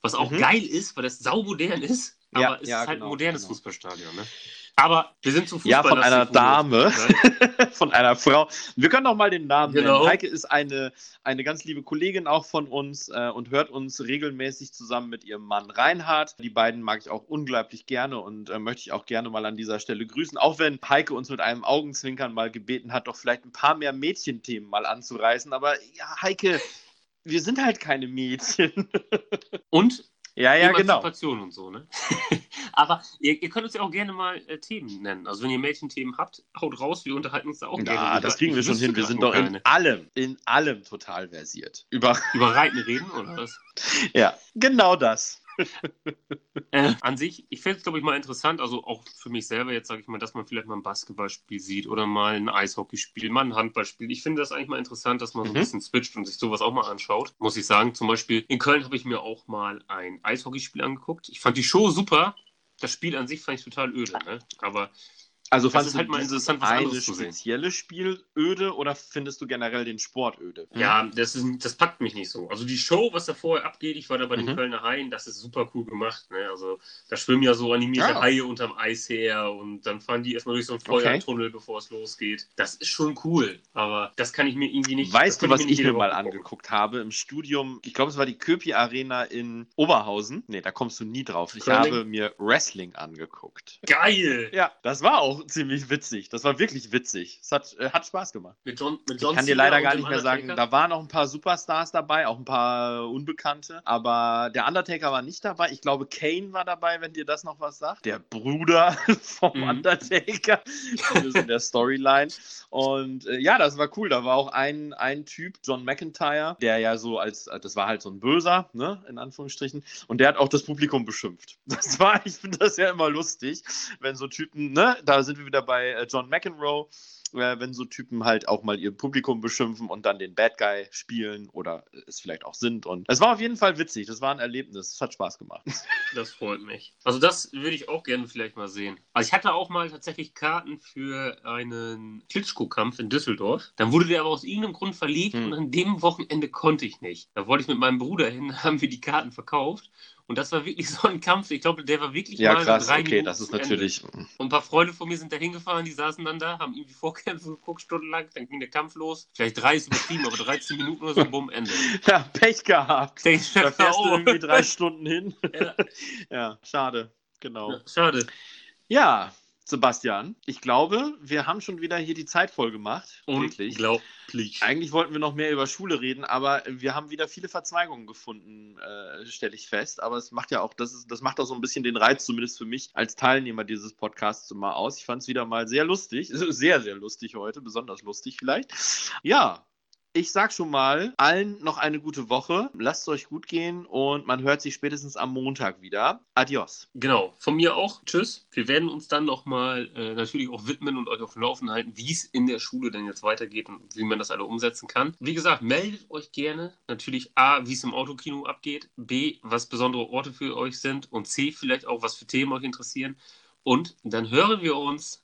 was auch mhm. geil ist, weil das saumodern ist, aber ja, es ja, ist halt genau, ein modernes genau. Fußballstadion, ne? Aber wir sind zu Fußball. Ja, von einer Dame, von einer Frau. Wir können doch mal den Namen genau. nennen. Heike ist eine, eine ganz liebe Kollegin auch von uns äh, und hört uns regelmäßig zusammen mit ihrem Mann Reinhard. Die beiden mag ich auch unglaublich gerne und äh, möchte ich auch gerne mal an dieser Stelle grüßen. Auch wenn Heike uns mit einem Augenzwinkern mal gebeten hat, doch vielleicht ein paar mehr Mädchenthemen mal anzureißen. Aber ja, Heike, wir sind halt keine Mädchen. Und Ja, ja, genau. Emanzipation und so, ne? Aber ihr, ihr könnt uns ja auch gerne mal äh, Themen nennen. Also wenn ihr Mädchenthemen habt, haut raus, wir unterhalten uns da auch ja, gerne. Ja, das kriegen wir schon hin. Wir sind doch in allem, in allem total versiert. Über, Über Reiten reden, oder was? Ja, genau das. äh, an sich, ich fände es, glaube ich, mal interessant, also auch für mich selber jetzt, sage ich mal, dass man vielleicht mal ein Basketballspiel sieht oder mal ein Eishockeyspiel, mal ein Handballspiel. Ich finde das eigentlich mal interessant, dass man so ein mhm. bisschen switcht und sich sowas auch mal anschaut, muss ich sagen. Zum Beispiel in Köln habe ich mir auch mal ein Eishockeyspiel angeguckt. Ich fand die Show super, das Spiel an sich fand ich total öde, ne? Aber also fandest das ist halt mal interessant, was anderes zu sehen. Ein spezielles Spiel öde oder findest du generell den Sport öde? Ja, das, ist, das packt mich nicht so. Also die Show, was da vorher abgeht, ich war da bei mhm. den Kölner Haien, das ist super cool gemacht. Ne? Also da schwimmen ja so animierte ja. Haie unterm Eis her und dann fahren die erstmal durch so einen Feuertunnel, okay. bevor es losgeht. Das ist schon cool, aber das kann ich mir irgendwie nicht... Weißt du, was ich mir mal angeguckt habe im Studium? Ich glaube, es war die Köpi-Arena in Oberhausen. Nee, da kommst du nie drauf. Ich habe mir Wrestling angeguckt. Geil! Ja, das war auch ziemlich witzig. Das war wirklich witzig. Es hat, äh, hat Spaß gemacht. Mit John, mit John ich kann dir leider gar nicht mehr sagen, da waren noch ein paar Superstars dabei, auch ein paar Unbekannte, aber der Undertaker war nicht dabei. Ich glaube, Kane war dabei, wenn dir das noch was sagt. Der Bruder vom mhm. Undertaker. Das ist in der Storyline. Und äh, ja, das war cool. Da war auch ein, ein Typ, John McIntyre, der ja so als, das war halt so ein Böser, ne, in Anführungsstrichen, und der hat auch das Publikum beschimpft. Das war, ich finde das ja immer lustig, wenn so Typen, ne, da sind wir wieder bei John McEnroe, wenn so Typen halt auch mal ihr Publikum beschimpfen und dann den Bad Guy spielen oder es vielleicht auch sind. Und es war auf jeden Fall witzig, das war ein Erlebnis, es hat Spaß gemacht. Das freut mich. Also das würde ich auch gerne vielleicht mal sehen. Also ich hatte auch mal tatsächlich Karten für einen Klitschko-Kampf in Düsseldorf. Dann wurde der aber aus irgendeinem Grund verlegt hm. und an dem Wochenende konnte ich nicht. Da wollte ich mit meinem Bruder hin, haben wir die Karten verkauft. Und das war wirklich so ein Kampf. Ich glaube, der war wirklich ja, mal krass. drei okay, Minuten das ist natürlich. Ende. Und ein paar Freunde von mir sind da hingefahren, die saßen dann da, haben irgendwie Vorkämpfe geguckt, stundenlang. Dann ging der Kampf los. Vielleicht drei ist übertrieben, aber dreizehn Minuten oder so, bumm, Ende. Ja, Pech gehabt. Da fährst du irgendwie drei Stunden hin. Ja, ja schade. Genau. Ja, schade. Ja, Sebastian, ich glaube, wir haben schon wieder hier die Zeit voll gemacht. Unglaublich. Eigentlich wollten wir noch mehr über Schule reden, aber wir haben wieder viele Verzweigungen gefunden, äh, stelle ich fest. Aber es macht ja auch, das, ist, das macht auch so ein bisschen den Reiz, zumindest für mich als Teilnehmer dieses Podcasts immer aus. Ich fand es wieder mal sehr lustig, sehr, sehr lustig heute, besonders lustig vielleicht. Ja, ich sag schon mal, allen noch eine gute Woche. Lasst es euch gut gehen und man hört sich spätestens am Montag wieder. Adios. Genau, von mir auch. Tschüss. Wir werden uns dann nochmal äh, natürlich auch widmen und euch auf dem Laufen halten, wie es in der Schule denn jetzt weitergeht und wie man das alle umsetzen kann. Wie gesagt, meldet euch gerne. Natürlich A, wie es im Autokino abgeht. B, was besondere Orte für euch sind. Und C, vielleicht auch, was für Themen euch interessieren. Und dann hören wir uns